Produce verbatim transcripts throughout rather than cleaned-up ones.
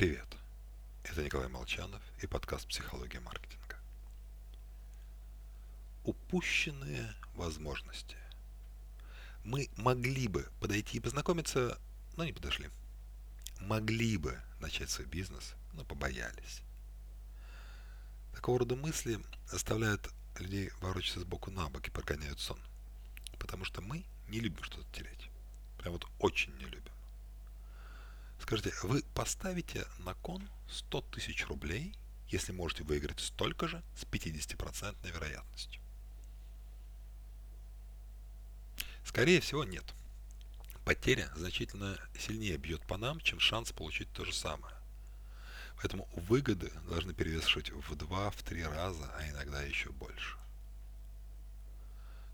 Привет, это Николай Молчанов и подкаст «Психология маркетинга». Упущенные возможности. Мы могли бы подойти и познакомиться, но не подошли. Могли бы начать свой бизнес, но побоялись. Такого рода мысли заставляют людей ворочаться сбоку на бок и прогоняют сон. Потому что мы не любим что-то терять. Прям вот очень не любим. Скажите, вы поставите на кон сто тысяч рублей, если можете выиграть столько же с пятидесятипроцентной вероятностью? Скорее всего, нет. Потеря значительно сильнее бьет по нам, чем шанс получить то же самое. Поэтому выгоды должны перевешивать в два-три раза, а иногда еще больше.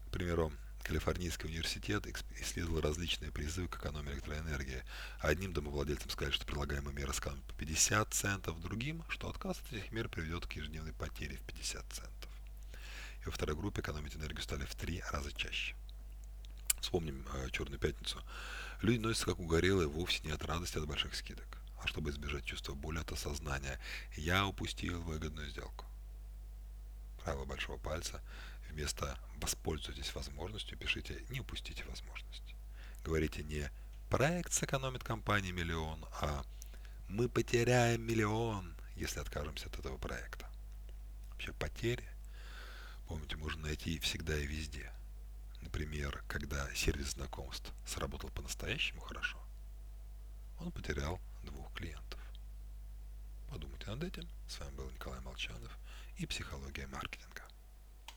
К примеру, Калифорнийский университет исследовал различные призывы к экономии электроэнергии. Одним домовладельцам сказали, что предлагаемые меры сэкономят по пятьдесят центов, другим, что отказ от этих мер приведет к ежедневной потере в пятьдесят центов. И во второй группе экономить энергию стали в три раза чаще. Вспомним э, «Черную пятницу». Люди носятся как угорелые вовсе не от радости, а от больших скидок, а чтобы избежать чувства боли от осознания «я упустил выгодную сделку». Правило большого пальца. Вместо «воспользуйтесь возможностью» пишите «не упустите возможность». Говорите не «проект сэкономит компании миллион», а «мы потеряем миллион, если откажемся от этого проекта». Вообще потери, помните, можно найти всегда и везде. Например, когда сервис знакомств сработал по-настоящему хорошо, он потерял двух клиентов. Подумайте над этим. С вами был Николай Молчанов и «Психология маркетинга».